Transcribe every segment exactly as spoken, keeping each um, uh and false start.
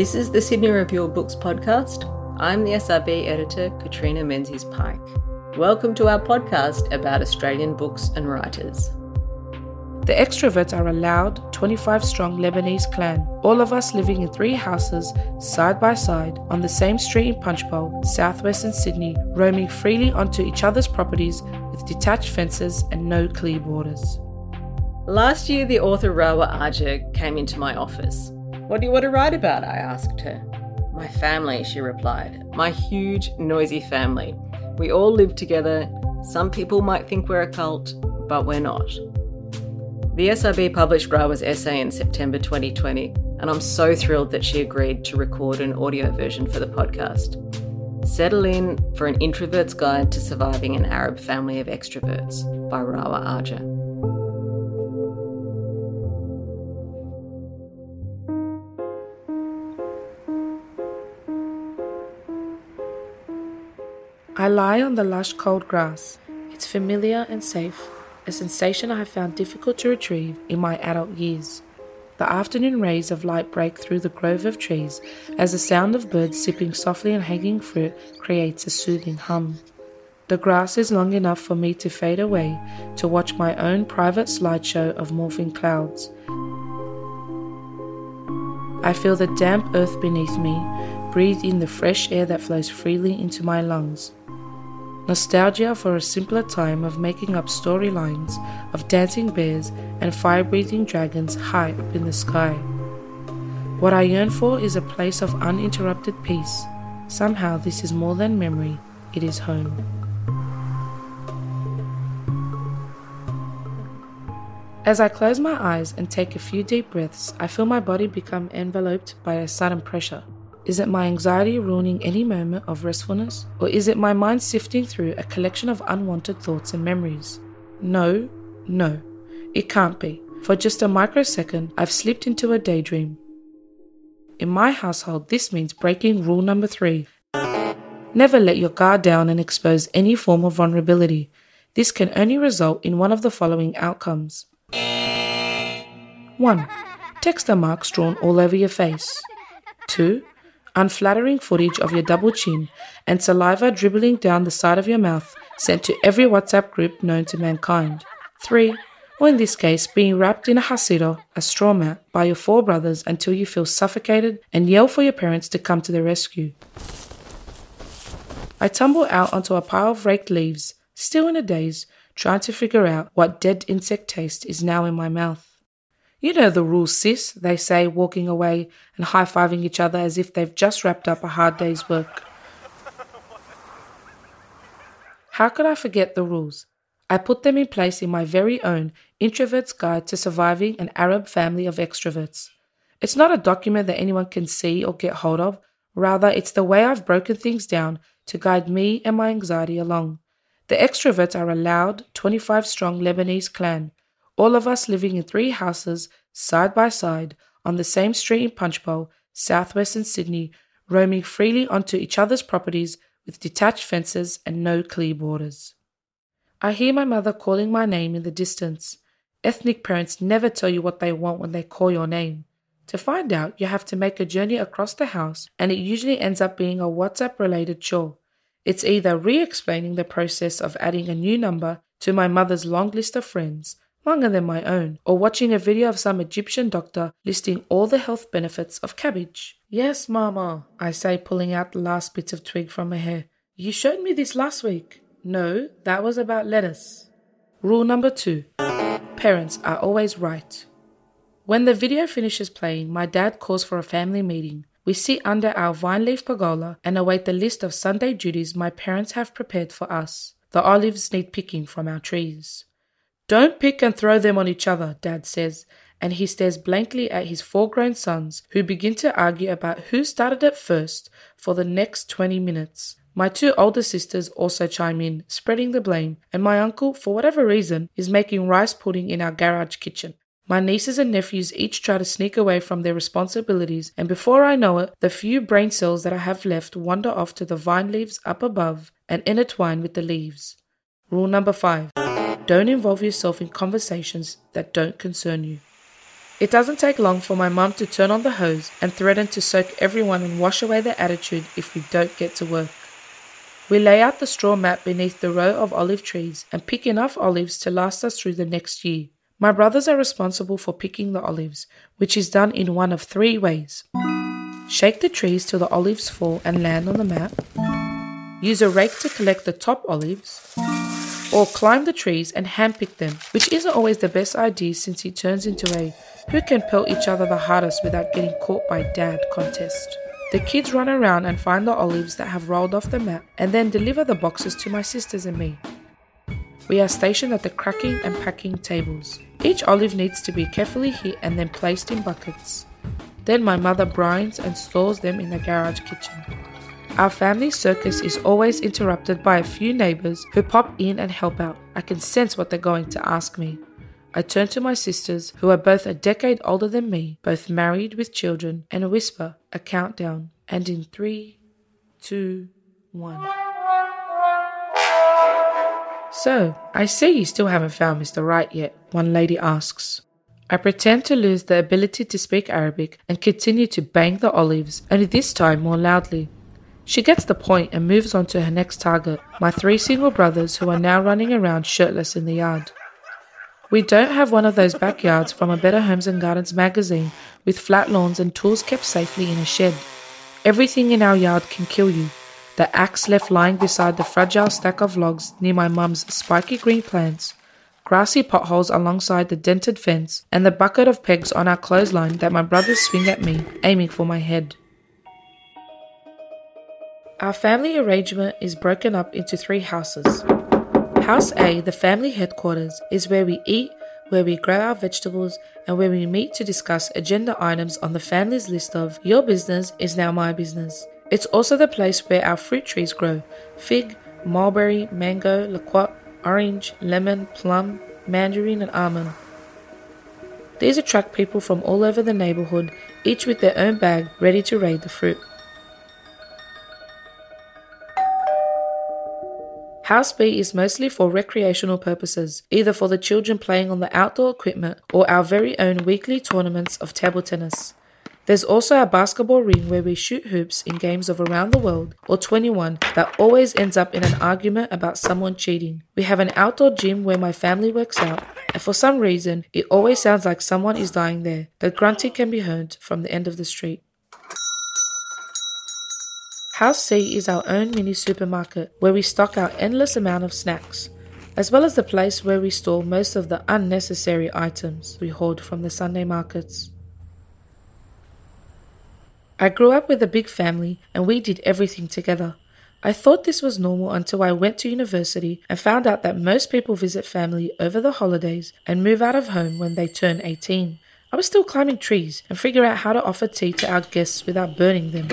This is the Sydney Review of Books podcast. I'm the S R B editor, Katrina Menzies-Pike. Welcome to our podcast about Australian books and writers. The extroverts are a loud, twenty-five-strong Lebanese clan, all of us living in three houses, side by side, on the same street in Punchbowl, southwestern Sydney, roaming freely onto each other's properties with detached fences and no clear borders. Last year, the author Rawah Arja came into my office. "What do you want to write about?" I asked her. "My family," she replied. "My huge, noisy family. We all live together. Some people might think we're a cult, but we're not." The S R B published Rawah's essay in September twenty twenty, and I'm so thrilled that she agreed to record an audio version for the podcast. Settle in for an introvert's guide to surviving an Arab family of extroverts by Rawah Arja. I lie on the lush cold grass. It's familiar and safe. A sensation I have found difficult to retrieve in my adult years. The afternoon rays of light break through the grove of trees as the sound of birds sipping softly and hanging fruit creates a soothing hum. The grass is long enough for me to fade away to watch my own private slideshow of morphing clouds. I feel the damp earth beneath me, breathe in the fresh air that flows freely into my lungs. Nostalgia for a simpler time of making up storylines of dancing bears and fire-breathing dragons high up in the sky. What I yearn for is a place of uninterrupted peace. Somehow this is more than memory, it is home. As I close my eyes and take a few deep breaths, I feel my body become enveloped by a sudden pressure. Is it my anxiety ruining any moment of restfulness? Or is it my mind sifting through a collection of unwanted thoughts and memories? No, no, it can't be. For just a microsecond, I've slipped into a daydream. In my household, this means breaking rule number three. Never let your guard down and expose any form of vulnerability. This can only result in one of the following outcomes. one. Texture marks drawn all over your face. two. Unflattering footage of your double chin and saliva dribbling down the side of your mouth sent to every WhatsApp group known to mankind. three. Or in this case, being wrapped in a Hasido, a straw mat, by your four brothers until you feel suffocated and yell for your parents to come to the rescue. I tumble out onto a pile of raked leaves, still in a daze, trying to figure out what dead insect taste is now in my mouth. "You know the rules, sis," they say, walking away and high-fiving each other as if they've just wrapped up a hard day's work. How could I forget the rules? I put them in place in my very own Introvert's Guide to Surviving an Arab Family of Extroverts. It's not a document that anyone can see or get hold of. Rather, it's the way I've broken things down to guide me and my anxiety along. The extroverts are a loud, twenty-five-strong Lebanese clan, all of us living in three houses, side by side, on the same street in Punchbowl, southwestern Sydney, roaming freely onto each other's properties with detached fences and no clear borders. I hear my mother calling my name in the distance. Ethnic parents never tell you what they want when they call your name. To find out, you have to make a journey across the house, and it usually ends up being a WhatsApp-related chore. It's either re-explaining the process of adding a new number to my mother's long list of friends, longer than my own, or watching a video of some Egyptian doctor listing all the health benefits of cabbage. "Yes, Mama," I say, pulling out the last bits of twig from her hair. "You showed me this last week." "No, that was about lettuce." Rule number two. Parents are always right. When the video finishes playing, my dad calls for a family meeting. We sit under our vine leaf pergola and await the list of Sunday duties my parents have prepared for us. The olives need picking from our trees. "Don't pick and throw them on each other," Dad says, and he stares blankly at his four grown sons, who begin to argue about who started it first for the next twenty minutes. My two older sisters also chime in, spreading the blame, and my uncle, for whatever reason, is making rice pudding in our garage kitchen. My nieces and nephews each try to sneak away from their responsibilities, and before I know it, the few brain cells that I have left wander off to the vine leaves up above and intertwine with the leaves. Rule number five. Don't involve yourself in conversations that don't concern you. It doesn't take long for my mum to turn on the hose and threaten to soak everyone and wash away their attitude if we don't get to work. We lay out the straw mat beneath the row of olive trees and pick enough olives to last us through the next year. My brothers are responsible for picking the olives, which is done in one of three ways. Shake the trees till the olives fall and land on the mat. Use a rake to collect the top olives. Or climb the trees and handpick them, which isn't always the best idea since it turns into a who can pelt each other the hardest without getting caught by dad contest. The kids run around and find the olives that have rolled off the mat and then deliver the boxes to my sisters and me. We are stationed at the cracking and packing tables. Each olive needs to be carefully hit and then placed in buckets. Then my mother brines and stores them in the garage kitchen. Our family circus is always interrupted by a few neighbours who pop in and help out. I can sense what they're going to ask me. I turn to my sisters, who are both a decade older than me, both married with children, and whisper a countdown. And in three, two, one. So, I see you still haven't found Mister Right yet, one lady asks. I pretend to lose the ability to speak Arabic and continue to bang the olives, only this time more loudly. She gets the point and moves on to her next target, my three single brothers who are now running around shirtless in the yard. We don't have one of those backyards from a Better Homes and Gardens magazine with flat lawns and tools kept safely in a shed. Everything in our yard can kill you. The axe left lying beside the fragile stack of logs near my mum's spiky green plants, grassy potholes alongside the dented fence, and the bucket of pegs on our clothesline that my brothers swing at me, aiming for my head. Our family arrangement is broken up into three houses. House A, the family headquarters, is where we eat, where we grow our vegetables, and where we meet to discuss agenda items on the family's list of your business is now my business. It's also the place where our fruit trees grow: fig, mulberry, mango, loquat, orange, lemon, plum, mandarin, and almond. These attract people from all over the neighbourhood, each with their own bag ready to raid the fruit. House B is mostly for recreational purposes, either for the children playing on the outdoor equipment or our very own weekly tournaments of table tennis. There's also our basketball ring where we shoot hoops in games of Around the World or twenty-one that always ends up in an argument about someone cheating. We have an outdoor gym where my family works out, and for some reason, it always sounds like someone is dying there. The grunting can be heard from the end of the street. House C is our own mini supermarket where we stock our endless amount of snacks, as well as the place where we store most of the unnecessary items we hoard from the Sunday markets. I grew up with a big family and we did everything together. I thought this was normal until I went to university and found out that most people visit family over the holidays and move out of home when they turn eighteen. I was still climbing trees and figuring out how to offer tea to our guests without burning them.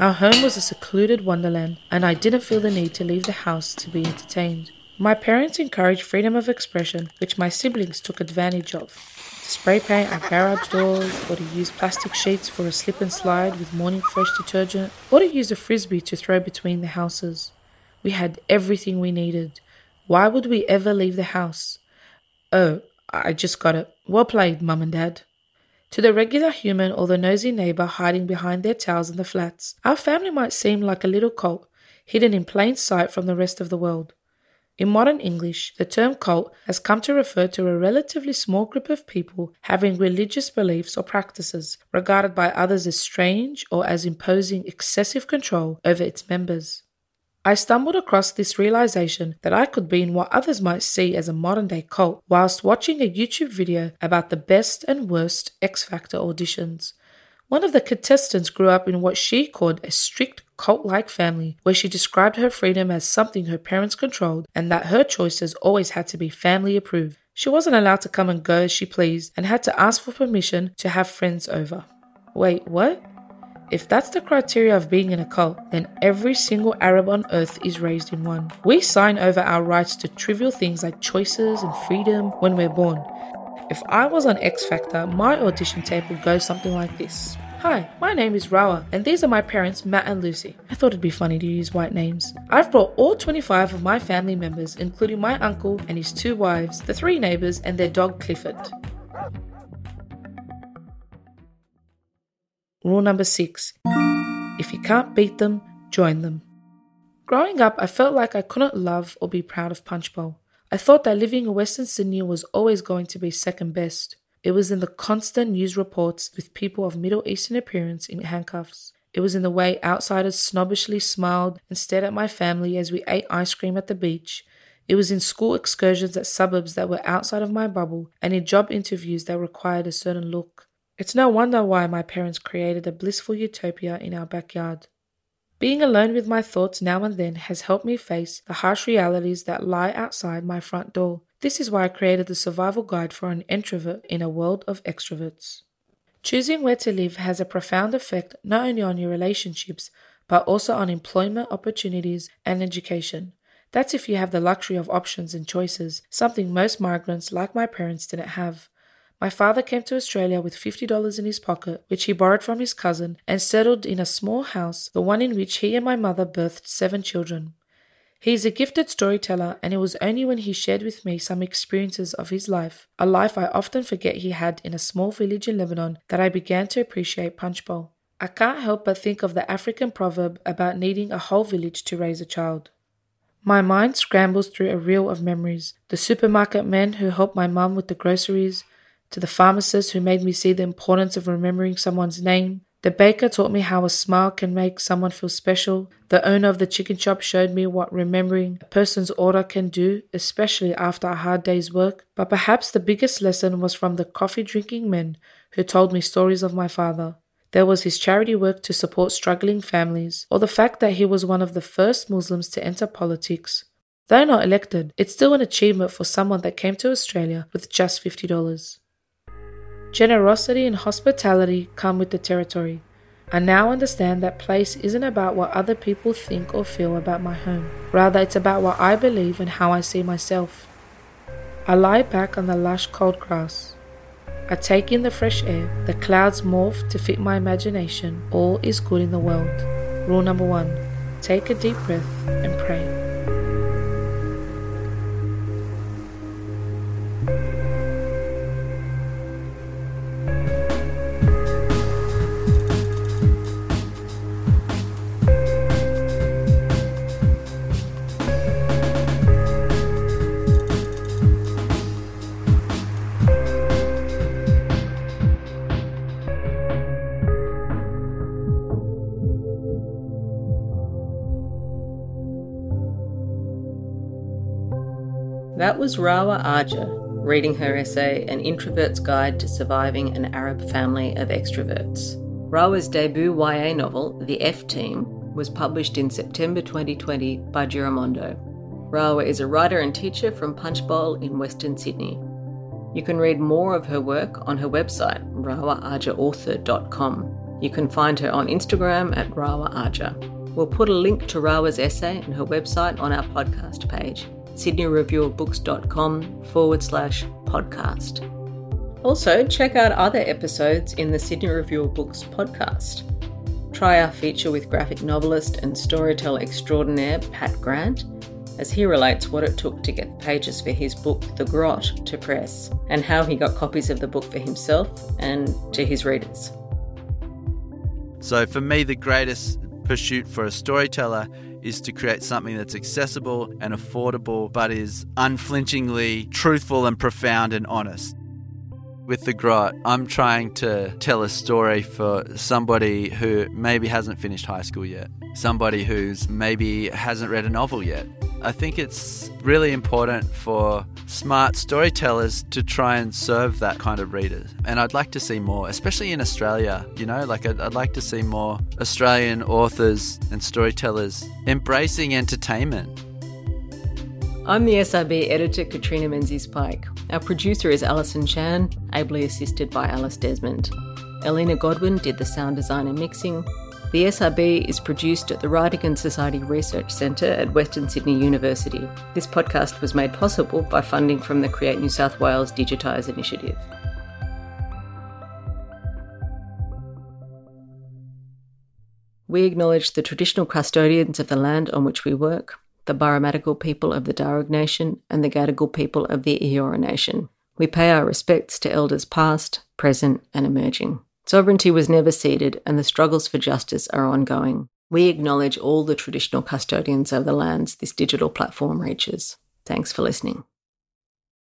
Our home was a secluded wonderland, and I didn't feel the need to leave the house to be entertained. My parents encouraged freedom of expression, which my siblings took advantage of. To spray paint our garage doors, or to use plastic sheets for a slip and slide with morning fresh detergent, or to use a frisbee to throw between the houses. We had everything we needed. Why would we ever leave the house? Oh, I just got it. Well played, Mum and Dad. To the regular human or the nosy neighbour hiding behind their towels in the flats, our family might seem like a little cult, hidden in plain sight from the rest of the world. In modern English, the term cult has come to refer to a relatively small group of people having religious beliefs or practices, regarded by others as strange or as imposing excessive control over its members. I stumbled across this realization that I could be in what others might see as a modern-day cult whilst watching a YouTube video about the best and worst X Factor auditions. One of the contestants grew up in what she called a strict cult-like family, where she described her freedom as something her parents controlled and that her choices always had to be family-approved. She wasn't allowed to come and go as she pleased and had to ask for permission to have friends over. Wait, what? If that's the criteria of being in a cult, then every single Arab on earth is raised in one. We sign over our rights to trivial things like choices and freedom when we're born. If I was on X Factor, my audition tape would go something like this. Hi, my name is Rawah, and these are my parents, Matt and Lucy. I thought it'd be funny to use white names. I've brought all twenty-five of my family members, including my uncle and his two wives, the three neighbours, and their dog Clifford. Rule number six, if you can't beat them, join them. Growing up, I felt like I couldn't love or be proud of Punchbowl. I thought that living in Western Sydney was always going to be second best. It was in the constant news reports with people of Middle Eastern appearance in handcuffs. It was in the way outsiders snobbishly smiled and stared at my family as we ate ice cream at the beach. It was in school excursions at suburbs that were outside of my bubble and in job interviews that required a certain look. It's no wonder why my parents created a blissful utopia in our backyard. Being alone with my thoughts now and then has helped me face the harsh realities that lie outside my front door. This is why I created the survival guide for an introvert in a world of extroverts. Choosing where to live has a profound effect not only on your relationships, but also on employment opportunities and education. That's if you have the luxury of options and choices, something most migrants like my parents didn't have. My father came to Australia with fifty dollars in his pocket, which he borrowed from his cousin, and settled in a small house, the one in which he and my mother birthed seven children. He is a gifted storyteller, and it was only when he shared with me some experiences of his life, a life I often forget he had in a small village in Lebanon, that I began to appreciate Punchbowl. I can't help but think of the African proverb about needing a whole village to raise a child. My mind scrambles through a reel of memories, the supermarket men who helped my mum with the groceries, to the pharmacist who made me see the importance of remembering someone's name. The baker taught me how a smile can make someone feel special. The owner of the chicken shop showed me what remembering a person's order can do, especially after a hard day's work. But perhaps the biggest lesson was from the coffee-drinking men who told me stories of my father. There was his charity work to support struggling families, or the fact that he was one of the first Muslims to enter politics. Though not elected, it's still an achievement for someone that came to Australia with just fifty dollars. Generosity and hospitality come with the territory. I now understand that place isn't about what other people think or feel about my home. Rather, it's about what I believe and how I see myself. I lie back on the lush cold grass. I take in the fresh air. The clouds morph to fit my imagination. All is good in the world. Rule number one, take a deep breath and pray. That was Rawah Arja, reading her essay, An Introvert's Guide to Surviving an Arab Family of Extroverts. Rawah's debut Y A novel, The F Team, was published in September twenty twenty by Giramondo. Rawah is a writer and teacher from Punchbowl in Western Sydney. You can read more of her work on her website, rawah arja author dot com. You can find her on Instagram at Rawah Arja. We'll put a link to Rawah's essay and her website on our podcast page, sydney review of books dot com forward slash podcast. Also, check out other episodes in the Sydney Review of Books podcast. Try our feature with graphic novelist and storyteller extraordinaire Pat Grant, as he relates what it took to get the pages for his book The Grot to press, and how he got copies of the book for himself and to his readers. So for me, the greatest pursuit for a storyteller is to create something that's accessible and affordable, but is unflinchingly truthful and profound and honest. With The Grot, I'm trying to tell a story for somebody who maybe hasn't finished high school yet, somebody who's maybe hasn't read a novel yet. I think it's really important for smart storytellers to try and serve that kind of reader. And I'd like to see more, especially in Australia, you know, like I'd, I'd like to see more Australian authors and storytellers embracing entertainment. I'm the S R B editor, Katrina Menzies-Pike. Our producer is Allison Chan, ably assisted by Alice Desmond. Elina Godwin did the sound design and mixing. The S R B is produced at the Writing and Society Research Centre at Western Sydney University. This podcast was made possible by funding from the Create New South Wales Digitise initiative. We acknowledge the traditional custodians of the land on which we work, the Burramattagal people of the Darug Nation and the Gadigal people of the Eora Nation. We pay our respects to elders past, present and emerging. Sovereignty was never ceded, and the struggles for justice are ongoing. We acknowledge all the traditional custodians of the lands this digital platform reaches. Thanks for listening.